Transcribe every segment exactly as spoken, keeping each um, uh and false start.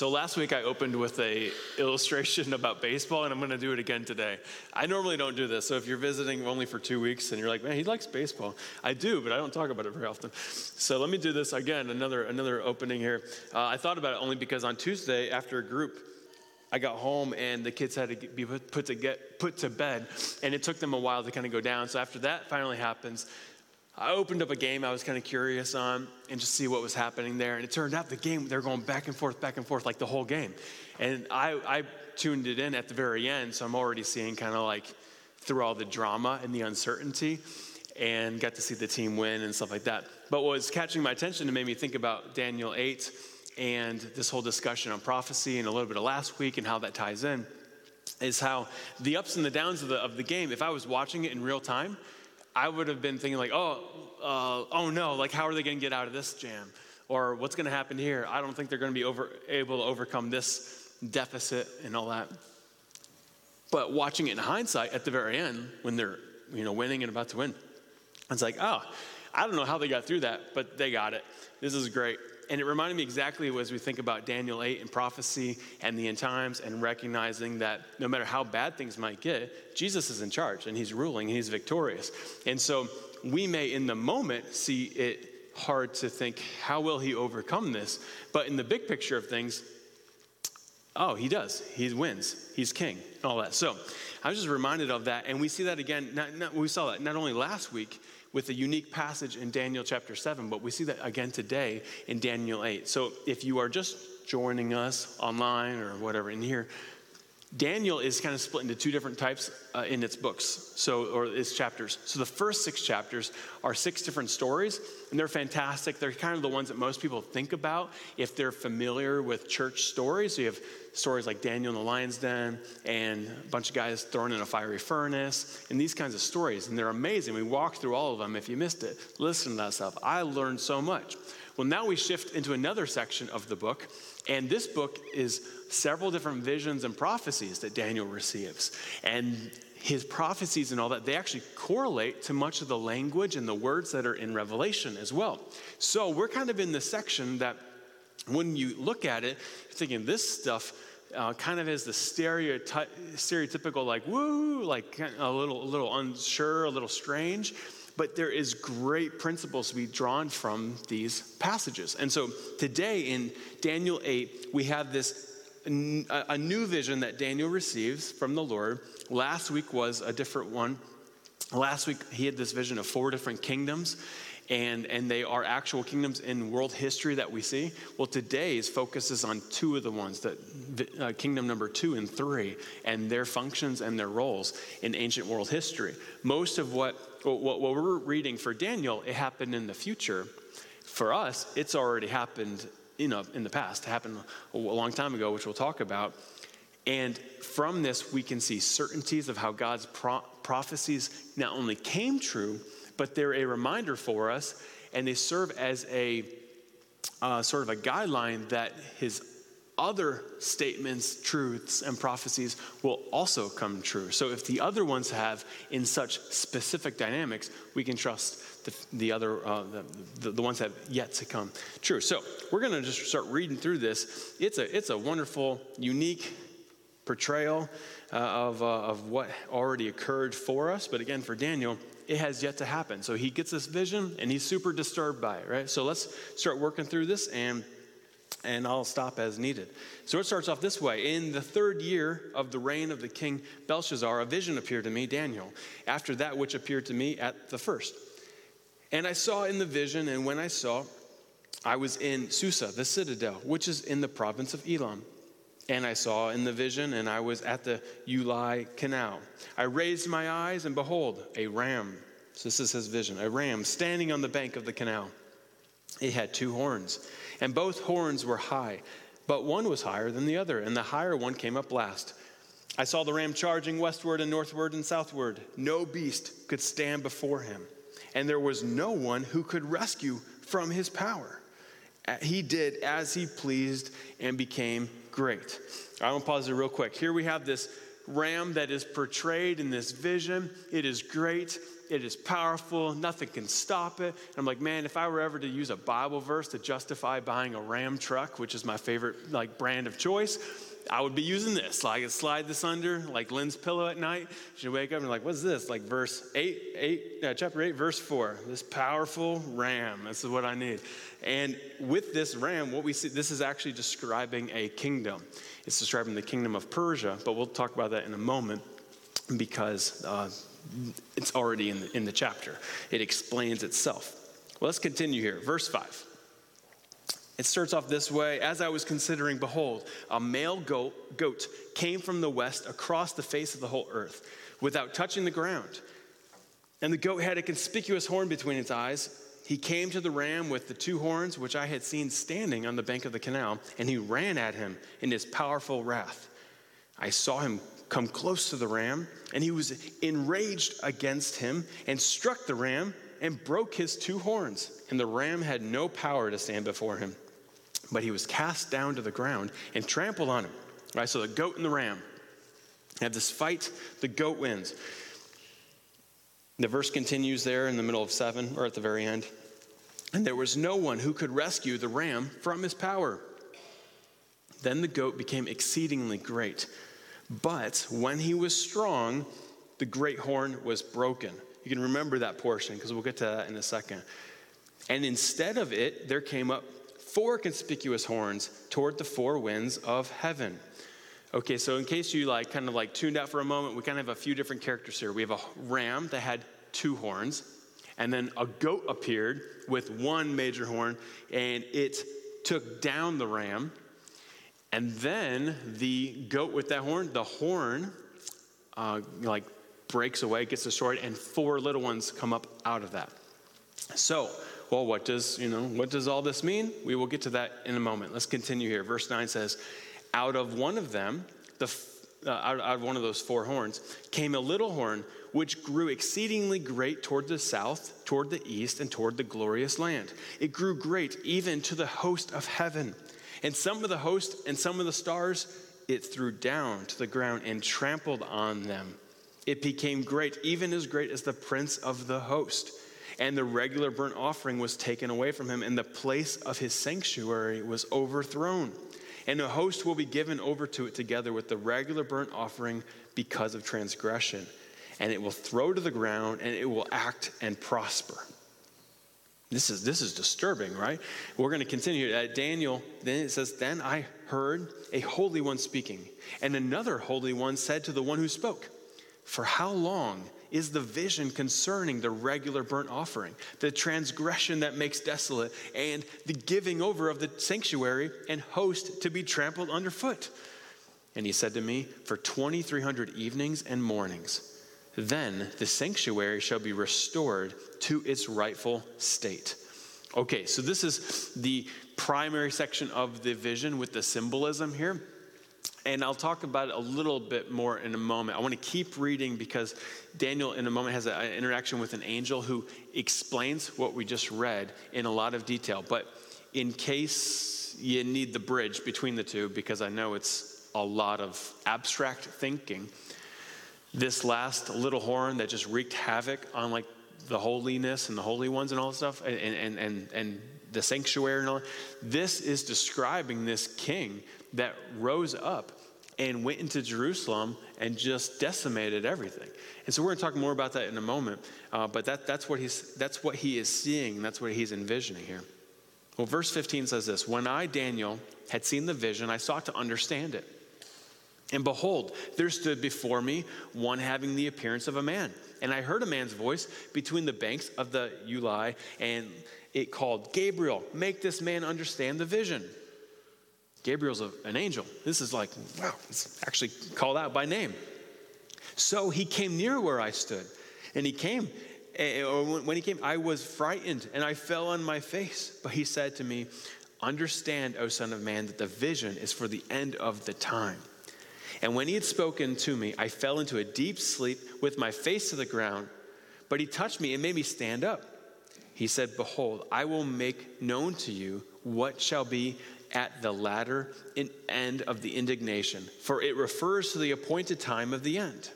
So last week I opened with a illustration about baseball, and I'm going to do it again today. I normally don't do this, so if you're visiting only for two weeks and you're like, man, he likes baseball. I do, but I don't talk about it very often. So let me do this again, another another opening here. Uh, I thought about it only because on Tuesday after a group, I got home and the kids had to be put to get put to bed, and it took them a while to kind of go down. So after that finally happens, I opened up a game I was kind of curious on and just see what was happening there. And it turned out the game, they're going back and forth, back and forth, like the whole game. And I, I tuned it in at the very end, so I'm already seeing kind of like through all the drama and the uncertainty, and got to see the team win and stuff like that. But what was catching my attention and made me think about Daniel eight and this whole discussion on prophecy and a little bit of last week and how that ties in is how the ups and the downs of the, of the game, if I was watching it in real time, I would have been thinking like, oh, uh, oh no, like how are they going to get out of this jam? Or what's going to happen here? I don't think they're going to be over, able to overcome this deficit and all that. But watching it in hindsight at the very end when they're, you know, winning and about to win, it's like, oh, I don't know how they got through that, but they got it. This is great. And it reminded me exactly as we think about Daniel eight and prophecy and the end times and recognizing that no matter how bad things might get, Jesus is in charge and he's ruling and he's victorious. And so we may in the moment see it hard to think, how will he overcome this? But in the big picture of things, oh, he does. He wins. He's king and all that. So I was just reminded of that. And we see that again. Not, not, we saw that not only last week, with a unique passage in Daniel chapter seven, but we see that again today in Daniel eight. So if you are just joining us online or whatever in here, Daniel is kind of split into two different types uh, in its books, so or its chapters. So the first six chapters are six different stories, and they're fantastic. They're kind of the ones that most people think about if they're familiar with church stories. So you have stories like Daniel in the lion's den and a bunch of guys thrown in a fiery furnace and these kinds of stories, and they're amazing. We walked through all of them. If you missed it, listen to that stuff. I learned so much. Well, now we shift into another section of the book, and this book is several different visions and prophecies that Daniel receives. And his prophecies and all that, they actually correlate to much of the language and the words that are in Revelation as well. So we're kind of in the section that when you look at it, you're thinking this stuff uh, kind of is the stereotyp- stereotypical like, woo, like kind of a little, a little unsure, a little strange. But there is great principles to be drawn from these passages. And so today in Daniel eight, we have this, a new vision that Daniel receives from the Lord. Last week was a different one. Last week, he had this vision of four different kingdoms, and, and they are actual kingdoms in world history that we see. Well, today's focuses on two of the ones, that uh, kingdom number two and three, and their functions and their roles in ancient world history. Most of what What we're reading for Daniel, it happened in the future. For us, it's already happened in, a, in the past. It happened a long time ago, which we'll talk about. And from this, we can see certainties of how God's pro- prophecies not only came true, but they're a reminder for us, and they serve as a uh, sort of a guideline that his other statements, truths, and prophecies will also come true. So if the other ones have in such specific dynamics, we can trust the, the other, uh, the, the ones that have yet to come true. So we're going to just start reading through this. It's a it's a wonderful, unique portrayal uh, of uh, of what already occurred for us. But again, for Daniel, it has yet to happen. So he gets this vision, and he's super disturbed by it, right? So let's start working through this, and And I'll stop as needed. So it starts off this way. In the third year of the reign of the king Belshazzar, a vision appeared to me, Daniel, after that which appeared to me at the first. And I saw in the vision, and when I saw, I was in Susa, the citadel, which is in the province of Elam. And I saw in the vision, and I was at the Uli Canal. I raised my eyes, and behold, a ram. So this is his vision, a ram standing on the bank of the canal. It had two horns, and both horns were high, but one was higher than the other, and the higher one came up last. I saw the ram charging westward and northward and southward. No beast could stand before him, and there was no one who could rescue from his power. He did as he pleased and became great. I want to pause it real quick. Here we have this ram that is portrayed in this vision. It is great. It is powerful. Nothing can stop it. And I'm like, man, if I were ever to use a Bible verse to justify buying a Ram truck, which is my favorite like brand of choice, I would be using this. Like, I could slide this under like Lynn's pillow at night. She wake up and like, what's this? Like verse eight, eight, uh, chapter eight, verse four. This powerful ram. This is what I need. And with this ram, what we see, this is actually describing a kingdom. It's describing the kingdom of Persia, but we'll talk about that in a moment because uh, it's already in the, in the chapter. It explains itself. Well, let's continue here. Verse five. It starts off this way. As I was considering, behold, a male goat, goat came from the west across the face of the whole earth without touching the ground. And the goat had a conspicuous horn between its eyes. He came to the ram with the two horns, which I had seen standing on the bank of the canal, and he ran at him in his powerful wrath. I saw him come close to the ram, and he was enraged against him and struck the ram and broke his two horns. And the ram had no power to stand before him. But he was cast down to the ground and trampled on him. All right, so the goat and the ram have this fight. The goat wins. The verse continues there in the middle of seven, or at the very end. And there was no one who could rescue the ram from his power. Then the goat became exceedingly great. But when he was strong, the great horn was broken. You can remember that portion because we'll get to that in a second. And instead of it, there came up four conspicuous horns toward the four winds of heaven. Okay, so in case you like kind of like tuned out for a moment, we kind of have a few different characters here. We have a ram that had two horns, and then a goat appeared with one major horn, and it took down the ram. And then the goat with that horn, the horn uh, like breaks away, gets destroyed, and four little ones come up out of that. So, well, what does, you know, what does all this mean? We will get to that in a moment. Let's continue here. Verse nine says, out of one of them, the uh, out, out of one of those four horns, came a little horn, which grew exceedingly great toward the south, toward the east, and toward the glorious land. It grew great even to the host of heaven. And some of the host and some of the stars it threw down to the ground and trampled on them. It became great, even as great as the prince of the host. And the regular burnt offering was taken away from him, and the place of his sanctuary was overthrown. And a host will be given over to it together with the regular burnt offering because of transgression. And it will throw to the ground, and it will act and prosper. This is this is disturbing, right? We're going to continue. Uh, Daniel, then it says, then I heard a holy one speaking, and another holy one said to the one who spoke, for how long is the vision concerning the regular burnt offering, the transgression that makes desolate, and the giving over of the sanctuary and host to be trampled underfoot? And he said to me, for twenty-three hundred evenings and mornings, then the sanctuary shall be restored to its rightful state. Okay, so this is the primary section of the vision with the symbolism here. And I'll talk about it a little bit more in a moment. I want to keep reading because Daniel in a moment has an interaction with an angel who explains what we just read in a lot of detail. But in case you need the bridge between the two, because I know it's a lot of abstract thinking, this last little horn that just wreaked havoc on like the holiness and the holy ones and all that stuff and and and, and the sanctuary and all, this is describing this king that rose up and went into Jerusalem and just decimated everything. And so we're going to talk more about that in a moment. Uh, but that, that's what he's that's what he is seeing. That's what he's envisioning here. Well, verse fifteen says this. When I, Daniel, had seen the vision, I sought to understand it. And behold, there stood before me one having the appearance of a man. And I heard a man's voice between the banks of the Uli, and it called, Gabriel, make this man understand the vision. Gabriel's a, an angel. This is like, wow, it's actually called out by name. So he came near where I stood, and he came, and when he came, I was frightened, and I fell on my face. But he said to me, understand, O son of man, that the vision is for the end of the time. And when he had spoken to me, I fell into a deep sleep with my face to the ground, but he touched me and made me stand up. He said, behold, I will make known to you what shall be at the latter end of the indignation, for it refers to the appointed time of the end.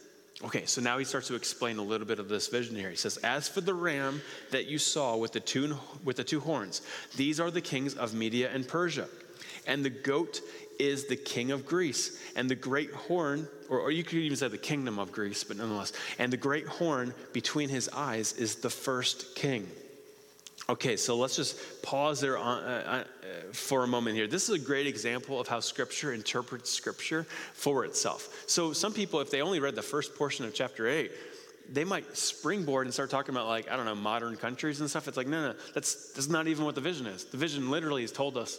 Okay, so now he starts to explain a little bit of this vision here. He says, as for the ram that you saw with the two, with the two horns, these are the kings of Media and Persia. And the goat is the king of Greece. And the great horn, or, or you could even say the kingdom of Greece, but nonetheless. And the great horn between his eyes is the first king. Okay, so let's just pause there on, uh, uh, for a moment here. This is a great example of how Scripture interprets Scripture for itself. So some people, if they only read the first portion of chapter eight, they might springboard and start talking about, like, I don't know, modern countries and stuff. It's like, no, no, that's, that's not even what the vision is. The vision literally is told us,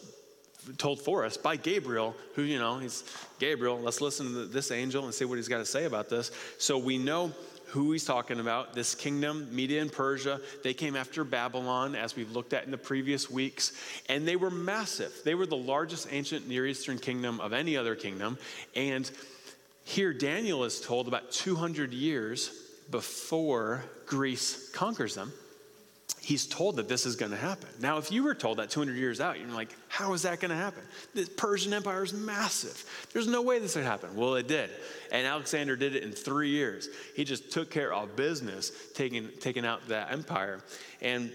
told for us by Gabriel, who, you know, he's Gabriel. Let's listen to this angel and see what he's got to say about this. So we know who he's talking about, this kingdom, Media and Persia. They came after Babylon, as we've looked at in the previous weeks, and they were massive. They were the largest ancient Near Eastern kingdom of any other kingdom. And here Daniel is told about two hundred years before Greece conquers them, he's told that this is going to happen. Now, if you were told that two hundred years out, you're like, how is that going to happen? The Persian Empire is massive. There's no way this would happen. Well, it did. And Alexander did it in three years. He just took care of business, taking, taking out that empire. And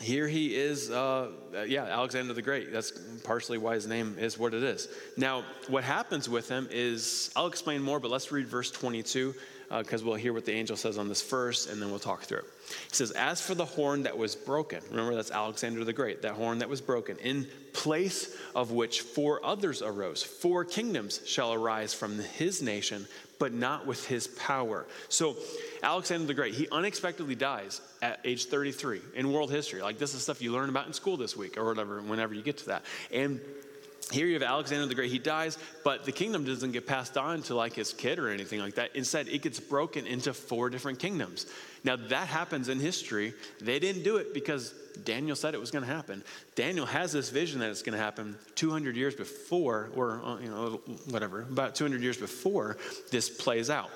here he is, uh, yeah, Alexander the Great. That's partially why his name is what it is. Now, what happens with him is, I'll explain more, but let's read verse twenty-two. Because uh, we'll hear what the angel says on this first, and then we'll talk through it. He says, as for the horn that was broken, remember that's Alexander the Great, that horn that was broken, in place of which four others arose, four kingdoms shall arise from his nation, but not with his power. So Alexander the Great, he unexpectedly dies at age thirty-three in world history. Like, this is stuff you learn about in school this week or whatever, whenever you get to that. And here you have Alexander the Great. He dies, but the kingdom doesn't get passed on to, like, his kid or anything like that. Instead, it gets broken into four different kingdoms. Now, that happens in history. They didn't do it because Daniel said it was going to happen. Daniel has this vision that it's going to happen two hundred years before, or, you know, whatever, about two hundred years before this plays out.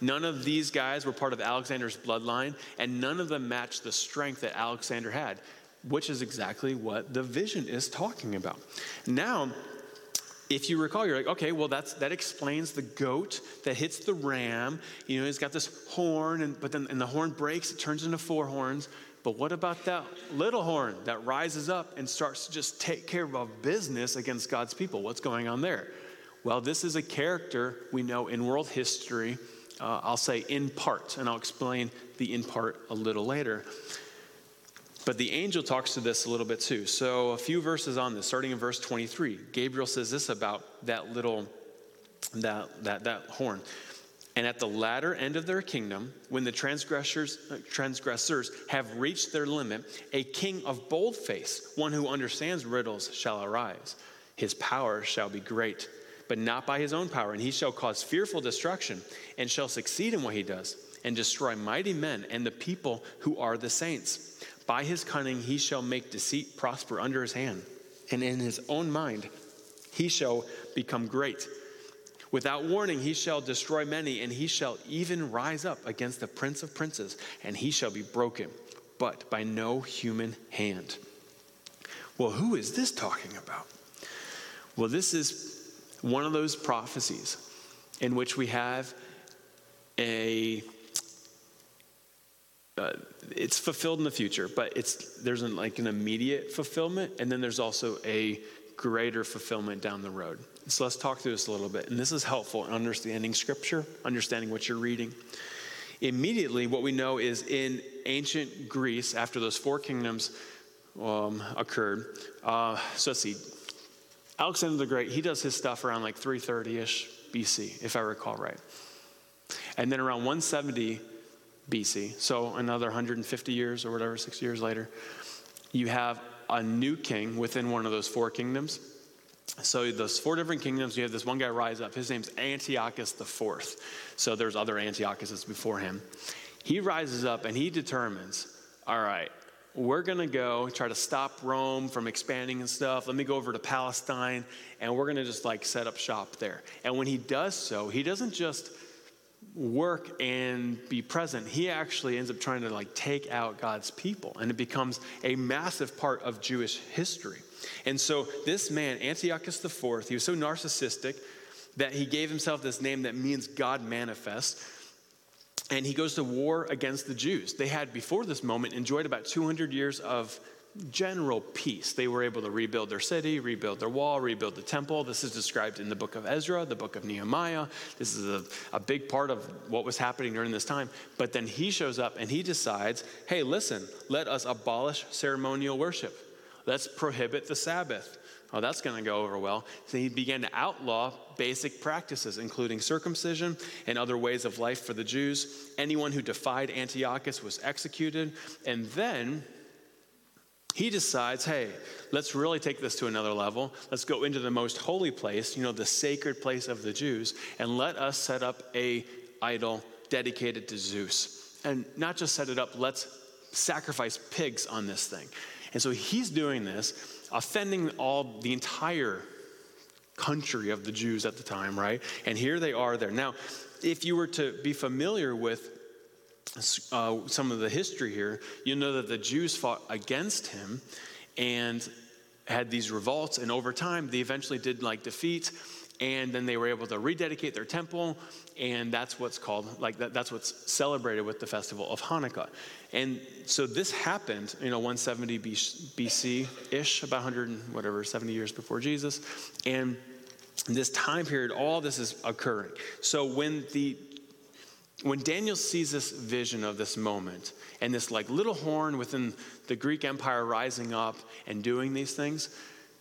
None of these guys were part of Alexander's bloodline, and none of them matched the strength that Alexander had, which is exactly what the vision is talking about. Now, if you recall, you're like, okay, well, that's that explains the goat that hits the ram. You know, he's got this horn, and but then and the horn breaks, it turns into four horns. But what about that little horn that rises up and starts to just take care of business against God's people? What's going on there? Well, this is a character we know in world history. Uh, I'll say in part, and I'll explain the in part a little later. But the angel talks to this a little bit too. So a few verses on this, starting in verse twenty-three. Gabriel says this about that little, that that that horn. And at the latter end of their kingdom, when the transgressors, transgressors have reached their limit, a king of bold face, one who understands riddles, shall arise. His power shall be great, but not by his own power. And he shall cause fearful destruction and shall succeed in what he does and destroy mighty men and the people who are the saints. By his cunning he shall make deceit prosper under his hand, and in his own mind he shall become great. Without warning he shall destroy many, and he shall even rise up against the prince of princes, and he shall be broken, but by no human hand. Well, who is this talking about? Well, this is one of those prophecies in which we have a... Uh, it's fulfilled in the future, but it's there's an, like an immediate fulfillment, and then there's also a greater fulfillment down the road. So let's talk through this a little bit, and this is helpful in understanding Scripture, understanding what you're reading. Immediately, what we know is in ancient Greece, after those four kingdoms um, occurred, uh, so let's see, Alexander the Great, he does his stuff around like three thirty-ish B C, if I recall right. And then around one seventy B C, so another one hundred fifty years or whatever, sixty years later, you have a new king within one of those four kingdoms. So those four different kingdoms, you have this one guy rise up. His name's Antiochus the fourth. So there's other Antiochuses before him. He rises up and he determines, all right, we're going to go try to stop Rome from expanding and stuff. Let me go over to Palestine, and we're going to just like set up shop there. And when he does so, he doesn't just work and be present. He actually ends up trying to like take out God's people, and it becomes a massive part of Jewish history. And so this man, Antiochus the fourth, he was so narcissistic that he gave himself this name that means God manifest. and he goes to war against the Jews. They had, before this moment, enjoyed about two hundred years of general peace. They were able to rebuild their city, rebuild their wall, rebuild the temple. This is described in the book of Ezra, the book of Nehemiah. This is a, a big part of what was happening during this time. But then he shows up and he decides, hey, listen, let us abolish ceremonial worship. Let's prohibit the Sabbath. Oh, that's going to go over well. So he began to outlaw basic practices, including circumcision and other ways of life for the Jews. Anyone who defied Antiochus was executed. And then he decides, hey, let's really take this to another level. Let's go into the most holy place, you know, the sacred place of the Jews, and let us set up a idol dedicated to Zeus. And not just set it up, let's sacrifice pigs on this thing. And so he's doing this, offending all the entire country of the Jews at the time, right? And here they are there. Now, if you were to be familiar with uh, some of the history here, you know that the Jews fought against him and had these revolts. And over time, they eventually did like defeat. And then they were able to rededicate their temple. And that's what's called, like that, that's what's celebrated with the festival of Hanukkah. And so this happened, you know, one seventy B C-ish, about one hundred, whatever, seventy years before Jesus. And this time period, all this is occurring. So when the When Daniel sees this vision of this moment and this like little horn within the Greek Empire rising up and doing these things,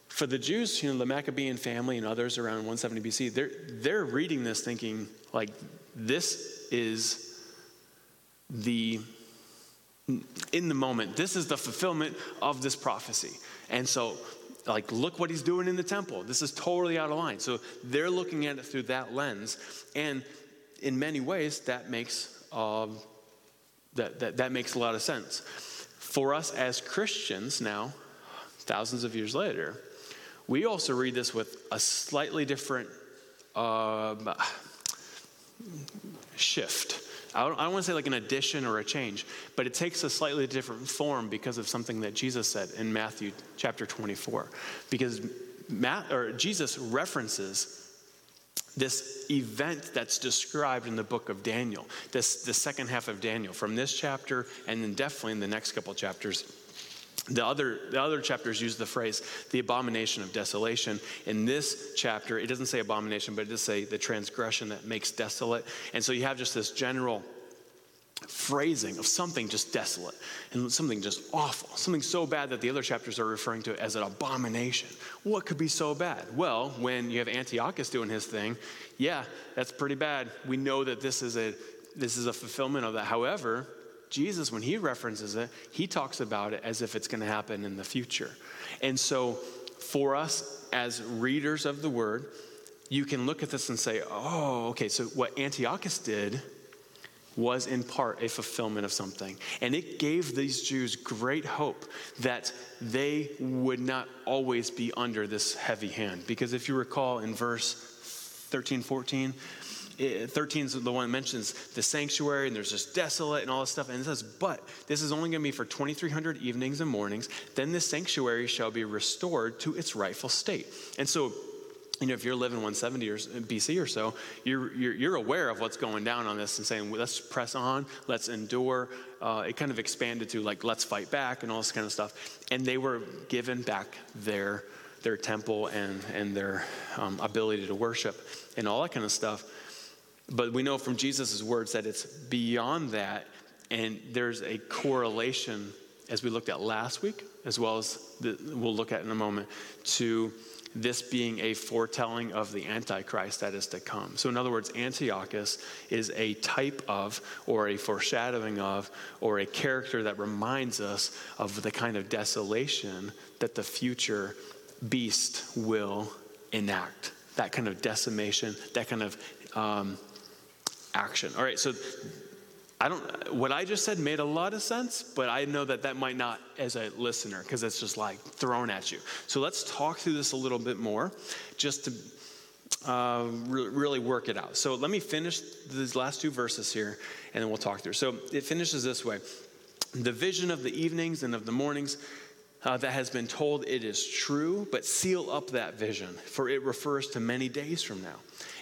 for the Jews, you know, the Maccabean family and others around one seventy B C, they're, they're reading this thinking like this is the, in the moment, this is the fulfillment of this prophecy. And so like, look what he's doing in the temple. This is totally out of line. So they're looking at it through that lens. And in many ways, that makes uh, that, that that makes a lot of sense. For us as Christians now, thousands of years later, we also read this with a slightly different um, shift. I don't, I don't want to say like an addition or a change, but it takes a slightly different form because of something that Jesus said in Matthew chapter twenty-four. Because Matt, or Jesus references this event that's described in the book of Daniel, this the second half of Daniel, from this chapter and then definitely in the next couple chapters. The other the other chapters use the phrase, the abomination of desolation. In this chapter, it doesn't say abomination, but it does say the transgression that makes desolate. And so you have just this general phrasing of something just desolate and something just awful, something so bad that the other chapters are referring to it as an abomination. What could be so bad? Well, when you have Antiochus doing his thing, yeah, that's pretty bad. We know that this is a this is a fulfillment of that. However, Jesus, when he references it, he talks about it as if it's going to happen in the future. And so for us as readers of the word, you can look at this and say, oh, okay, so what Antiochus did was in part a fulfillment of something. And it gave these Jews great hope that they would not always be under this heavy hand. Because if you recall in verse thirteen, fourteen, thirteen is the one that mentions the sanctuary and there's just desolate and all this stuff. And it says, but this is only going to be for twenty-three hundred evenings and mornings. Then this sanctuary shall be restored to its rightful state. And so, you know, if you're living one seventy B C or so, you're, you're you're aware of what's going down on this and saying, well, let's press on, let's endure. Uh, it kind of expanded to like, let's fight back and all this kind of stuff. And they were given back their their temple and, and their um, ability to worship and all that kind of stuff. But we know from Jesus' words that it's beyond that. And there's a correlation, as we looked at last week, as well as the, we'll look at in a moment, to this being a foretelling of the Antichrist that is to come. So in other words, Antiochus is a type of, or a foreshadowing of, or a character that reminds us of the kind of desolation that the future beast will enact. That kind of decimation, that kind of um, action. All right, so I don't, what I just said made a lot of sense, but I know that that might not as a listener, because it's just like thrown at you. So let's talk through this a little bit more just to uh, re- really work it out. So let me finish these last two verses here and then we'll talk through. So it finishes this way. The vision of the evenings and of the mornings Uh, that has been told it is true, but seal up that vision, for it refers to many days from now.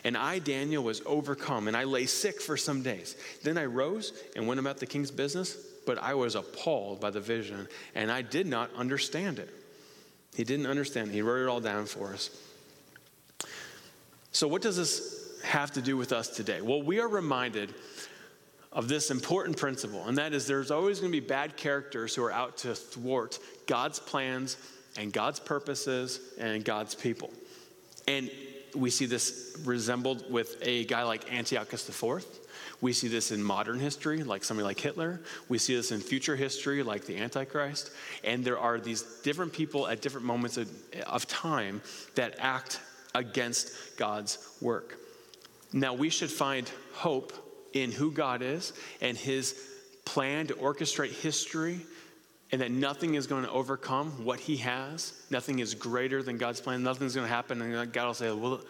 And I, Daniel, was overcome, and I lay sick for some days. Then I rose and went about the king's business, but I was appalled by the vision, and I did not understand it. He didn't understand it. He wrote it all down for us. So what does this have to do with us today? Well, we are reminded of this important principle, and that is there's always going to be bad characters who are out to thwart God's plans and God's purposes and God's people. And we see this resembled with a guy like Antiochus the fourth. We see this in modern history, like somebody like Hitler. We see this in future history, like the Antichrist. And there are these different people at different moments of, of time that act against God's work. Now, we should find hope in who God is and his plan to orchestrate history, and that nothing is going to overcome what he has. Nothing is greater than God's plan. Nothing's going to happen, and God will say, well,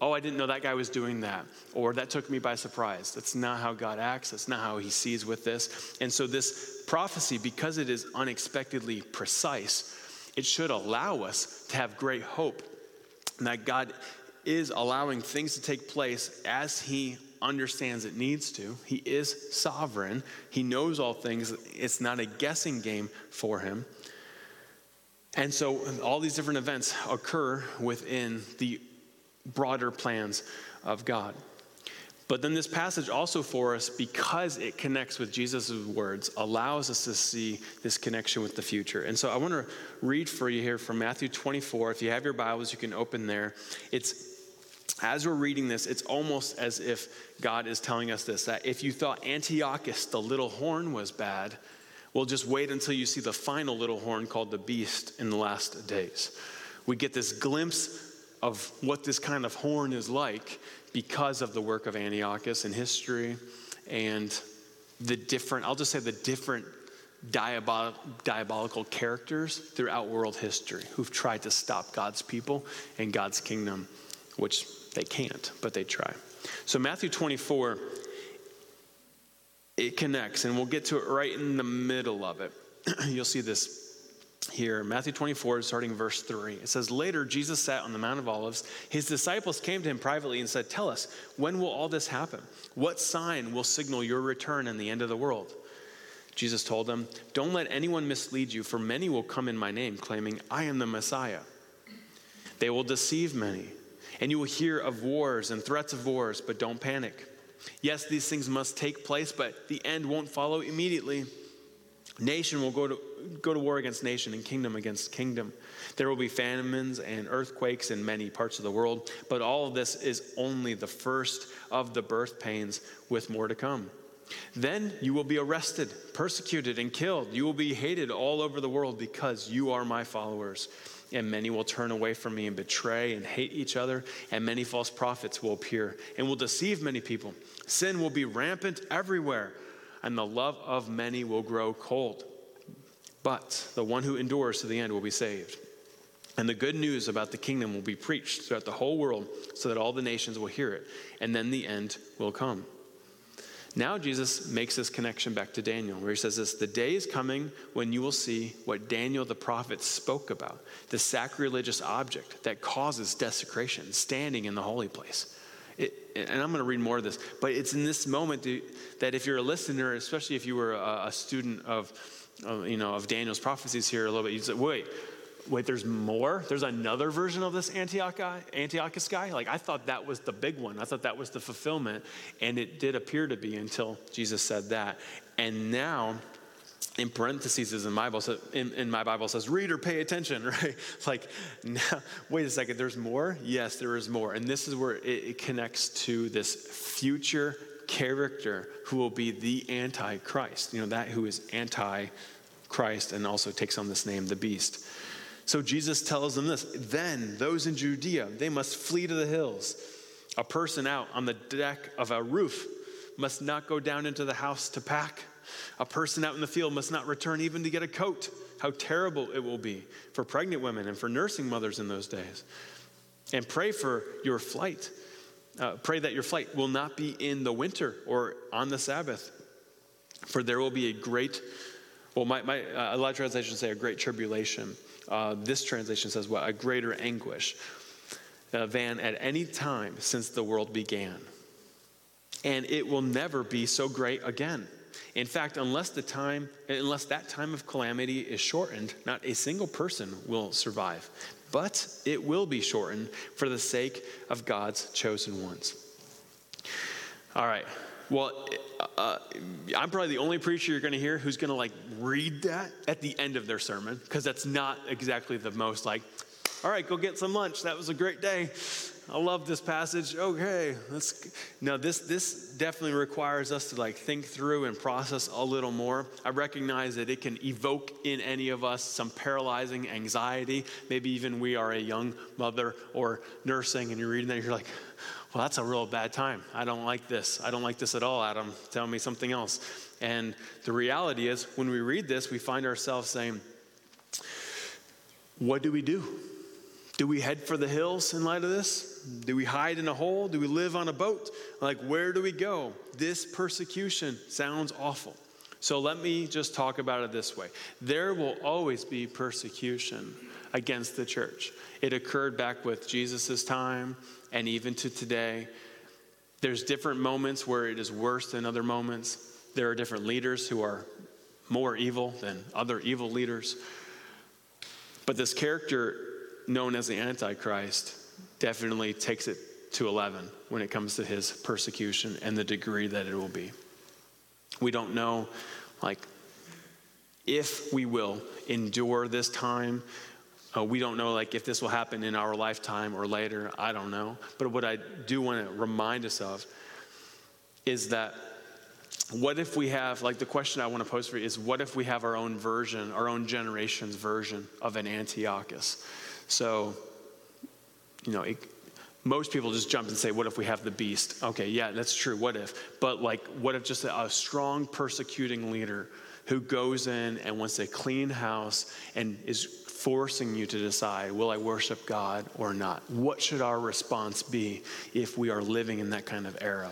oh, I didn't know that guy was doing that, or that took me by surprise. That's not how God acts. That's not how he sees with this. And so this prophecy, because it is unexpectedly precise, it should allow us to have great hope that God is allowing things to take place as he understands it needs to. He is sovereign. He knows all things. It's not a guessing game for him. And so all these different events occur within the broader plans of God. But then this passage also for us, because it connects with Jesus' words, allows us to see this connection with the future. And so I want to read for you here from Matthew twenty-four. If you have your Bibles, you can open there. It's As we're reading this, it's almost as if God is telling us this, that if you thought Antiochus, the little horn, was bad, well, just wait until you see the final little horn called the beast in the last days. We get this glimpse of what this kind of horn is like because of the work of Antiochus in history and the different, I'll just say the different Diabol- diabolical characters throughout world history who've tried to stop God's people and God's kingdom, which they can't, but they try. So Matthew twenty-four, it connects, and we'll get to it right in the middle of it. You'll see this here. Matthew twenty-four, starting verse three. It says, "Later, Jesus sat on the Mount of Olives. His disciples came to him privately and said, 'Tell us, when will all this happen? What sign will signal your return and the end of the world?' Jesus told them, 'Don't let anyone mislead you, for many will come in my name, claiming, I am the Messiah. They will deceive many. And you will hear of wars and threats of wars, but don't panic. Yes, these things must take place, but the end won't follow immediately. Nation will go to go to war against nation and kingdom against kingdom. There will be famines and earthquakes in many parts of the world, but all of this is only the first of the birth pains, with more to come. Then you will be arrested, persecuted, and killed. You will be hated all over the world because you are my followers. And many will turn away from me and betray and hate each other. And many false prophets will appear and will deceive many people. Sin will be rampant everywhere. And the love of many will grow cold. But the one who endures to the end will be saved. And the good news about the kingdom will be preached throughout the whole world so that all the nations will hear it. And then the end will come.'" Now Jesus makes this connection back to Daniel, where he says this, "The day is coming when you will see what Daniel the prophet spoke about, the sacrilegious object that causes desecration, standing in the holy place." It, and I'm going to read more of this, but it's in this moment that if you're a listener, especially if you were a student of, of you know, of Daniel's prophecies here a little bit, you'd say, wait, wait, there's more? There's another version of this Antioch guy, Antiochus guy? Like, I thought that was the big one. I thought that was the fulfillment. And it did appear to be until Jesus said that. And now, in parentheses is in my Bible, in, in my Bible says, reader, pay attention, right? Like, now, wait a second, there's more? Yes, there is more. And this is where it, it connects to this future character who will be the Antichrist, you know, that who is anti-Christ and also takes on this name, the beast. So Jesus tells them this, "Then those in Judea, they must flee to the hills. A person out on the deck of a roof must not go down into the house to pack. A person out in the field must not return even to get a coat. How terrible it will be for pregnant women and for nursing mothers in those days. And pray for your flight. Uh, pray that your flight will not be in the winter or on the Sabbath. For there will be a great Well, my, my uh, a lot of translations say a great tribulation. Uh, this translation says what? A greater anguish uh, than at any time since the world began. And it will never be so great again. In fact, unless the time, unless that time of calamity is shortened, not a single person will survive. But it will be shortened for the sake of God's chosen ones. All right. Well, uh, I'm probably the only preacher you're going to hear who's going to like read that at the end of their sermon, because that's not exactly the most like, all right, go get some lunch. That was a great day. I love this passage. Okay, let's. No, this this definitely requires us to like think through and process a little more. I recognize that it can evoke in any of us some paralyzing anxiety. Maybe even we are a young mother or nursing, and you're reading that, and you're like, well, that's a real bad time. I don't like this. I don't like this at all, Adam. Tell me something else. And the reality is, when we read this, we find ourselves saying, what do we do? Do we head for the hills in light of this? Do we hide in a hole? Do we live on a boat? Like, where do we go? This persecution sounds awful. So let me just talk about it this way. There will always be persecution against the church. It occurred back with Jesus's time and even to today. There's different moments where it is worse than other moments. There are different leaders who are more evil than other evil leaders. But this character known as the Antichrist definitely takes it to eleven when it comes to his persecution and the degree that it will be. We don't know, like, if we will endure this time. Uh, we don't know, like, if this will happen in our lifetime or later. I don't know. But what I do want to remind us of is that what if we have, like, the question I want to pose for you is, what if we have our own version, our own generation's version of an Antiochus? So, you know, it, most people just jump and say, what if we have the beast? Okay, yeah, that's true. What if? But, like, what if just a, a strong persecuting leader who goes in and wants a clean house and is forcing you to decide, will I worship God or not? What should our response be if we are living in that kind of era?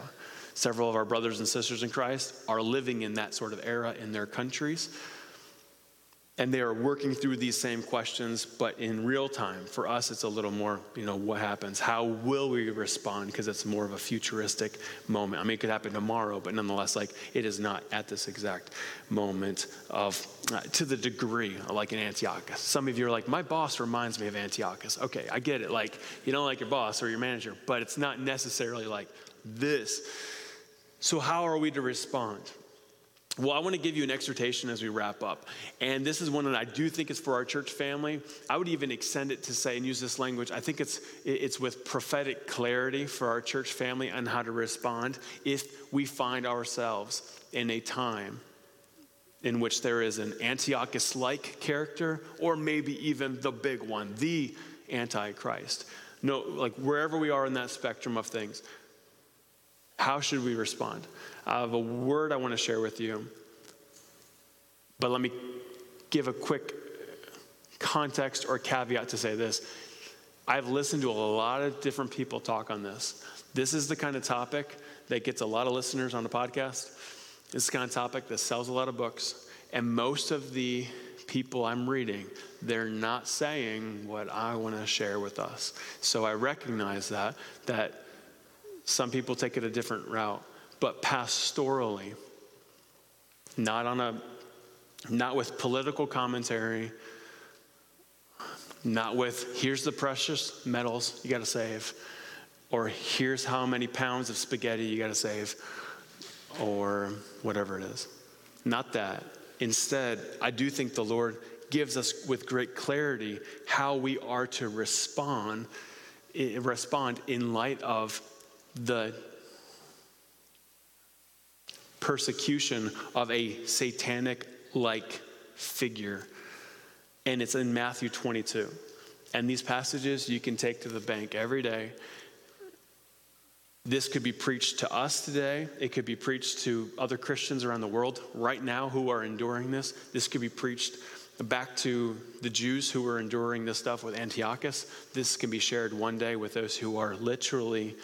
Several of our brothers and sisters in Christ are living in that sort of era in their countries. And they are working through these same questions, but in real time. For us, it's a little more, you know, what happens? How will we respond? Because it's more of a futuristic moment. I mean, it could happen tomorrow, but nonetheless, like, it is not at this exact moment of, uh, to the degree, like an Antiochus. Some of you are like, my boss reminds me of Antiochus. Okay, I get it. Like, you don't like your boss or your manager, but it's not necessarily like this. So how are we to respond? Well, I want to give you an exhortation as we wrap up. And this is one that I do think is for our church family. I would even extend it to say and use this language. I think it's it's with prophetic clarity for our church family on how to respond if we find ourselves in a time in which there is an Antiochus-like character, or maybe even the big one, the Antichrist. No, like wherever we are in that spectrum of things, how should we respond? I have a word I want to share with you, but let me give a quick context or caveat to say this. I've listened to a lot of different people talk on this. This is the kind of topic that gets a lot of listeners on the podcast. It's the kind of topic that sells a lot of books. And most of the people I'm reading, they're not saying what I want to share with us. So I recognize that, that some people take it a different route. But pastorally, not on a, not with political commentary, not with here's the precious metals you got to save, or here's how many pounds of spaghetti you got to save, or whatever it is. Not that. Instead, I do think the Lord gives us with great clarity how we are to respond, respond in light of the persecution of a satanic-like figure. And it's in Matthew twenty-two. And these passages you can take to the bank every day. This could be preached to us today. It could be preached to other Christians around the world right now who are enduring this. This could be preached back to the Jews who were enduring this stuff with Antiochus. This can be shared one day with those who are literally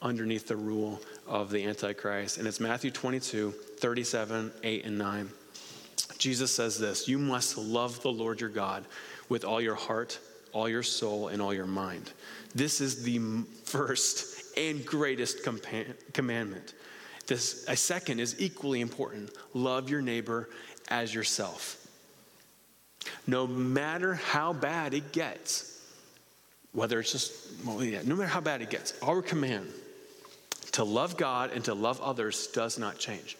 underneath the rule of the Antichrist. And it's Matthew twenty-two, thirty-seven, eight, and nine. Jesus says this: you must love the Lord your God with all your heart, all your soul, and all your mind. This is the first and greatest compa- commandment. This, a second is equally important. Love your neighbor as yourself. No matter how bad it gets, whether it's just, well, yeah, no matter how bad it gets, our command to love God and to love others does not change.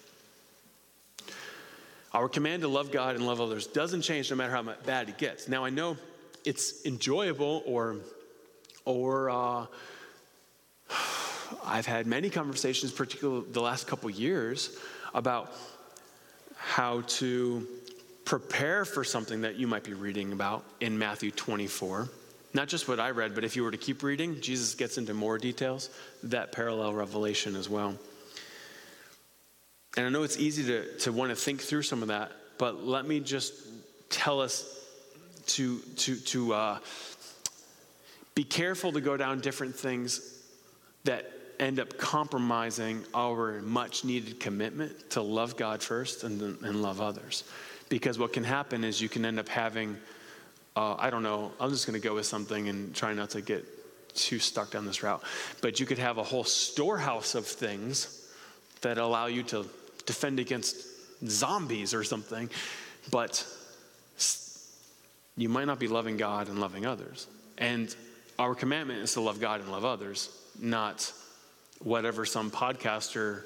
Our command to love God and love others doesn't change no matter how bad it gets. Now, I know it's enjoyable, or, or uh, I've had many conversations, particularly the last couple years, about how to prepare for something that you might be reading about in Matthew twenty-four. Not just what I read, but if you were to keep reading, Jesus gets into more details, that parallel revelation as well. And I know it's easy to, to want to think through some of that, but let me just tell us to, to, to uh, be careful to go down different things that end up compromising our much-needed commitment to love God first and, and love others. Because what can happen is you can end up having, uh, I don't know, I'm just going to go with something and try not to get too stuck down this route. But you could have a whole storehouse of things that allow you to defend against zombies or something, but you might not be loving God and loving others. And our commandment is to love God and love others, not whatever some podcaster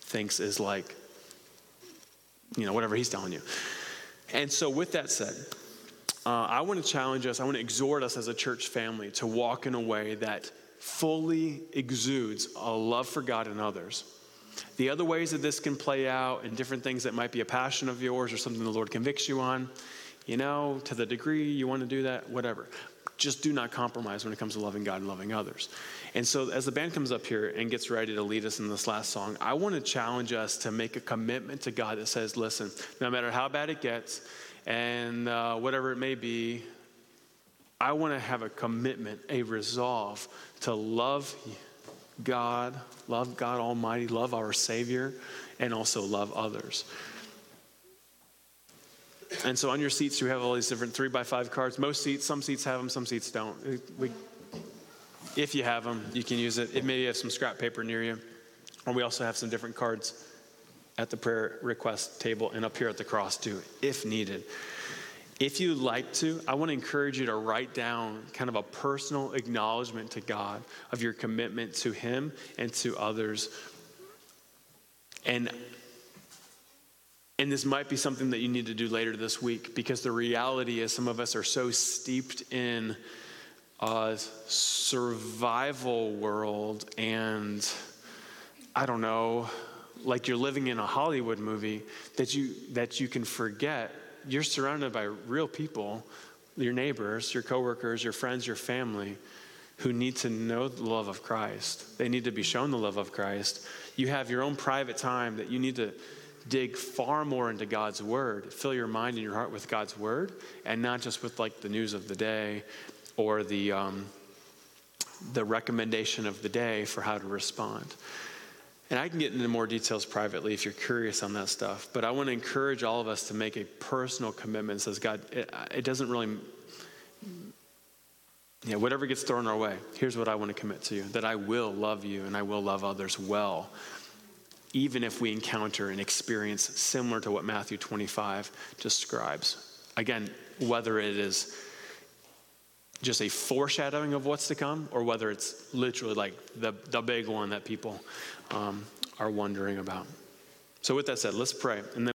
thinks is like, you know, whatever he's telling you. And so with that said, uh, I want to challenge us, I want to exhort us as a church family to walk in a way that fully exudes a love for God and others. The other ways that this can play out and different things that might be a passion of yours or something the Lord convicts you on, you know, to the degree you want to do that, whatever. Just do not compromise when it comes to loving God and loving others. And so as the band comes up here and gets ready to lead us in this last song, I want to challenge us to make a commitment to God that says, listen, no matter how bad it gets and uh, whatever it may be, I want to have a commitment, a resolve to love God, love God Almighty, love our Savior, and also love others. And so on your seats, you have all these different three by five cards. Most seats, some seats have them, some seats don't. We, if you have them, you can use it. It may have some scrap paper near you. Or we also have some different cards at the prayer request table and up here at the cross too, if needed. If you'd like to, I want to encourage you to write down kind of a personal acknowledgement to God of your commitment to Him and to others. And And this might be something that you need to do later this week, because the reality is some of us are so steeped in a survival world and, I don't know, like you're living in a Hollywood movie, that you that you can forget you're surrounded by real people, your neighbors, your coworkers, your friends, your family, who need to know the love of Christ. They need to be shown the love of Christ. You have your own private time that you need to dig far more into God's word. Fill your mind and your heart with God's word, and not just with like the news of the day or the um, the recommendation of the day for how to respond. And I can get into more details privately if you're curious on that stuff, but I want to encourage all of us to make a personal commitment. Says God, it, it doesn't really, yeah, whatever gets thrown our way, here's what I want to commit to you, that I will love you and I will love others well, even if we encounter an experience similar to what Matthew twenty-five describes. Again, whether it is just a foreshadowing of what's to come, or whether it's literally like the, the big one that people um, are wondering about. So with that said, let's pray. And then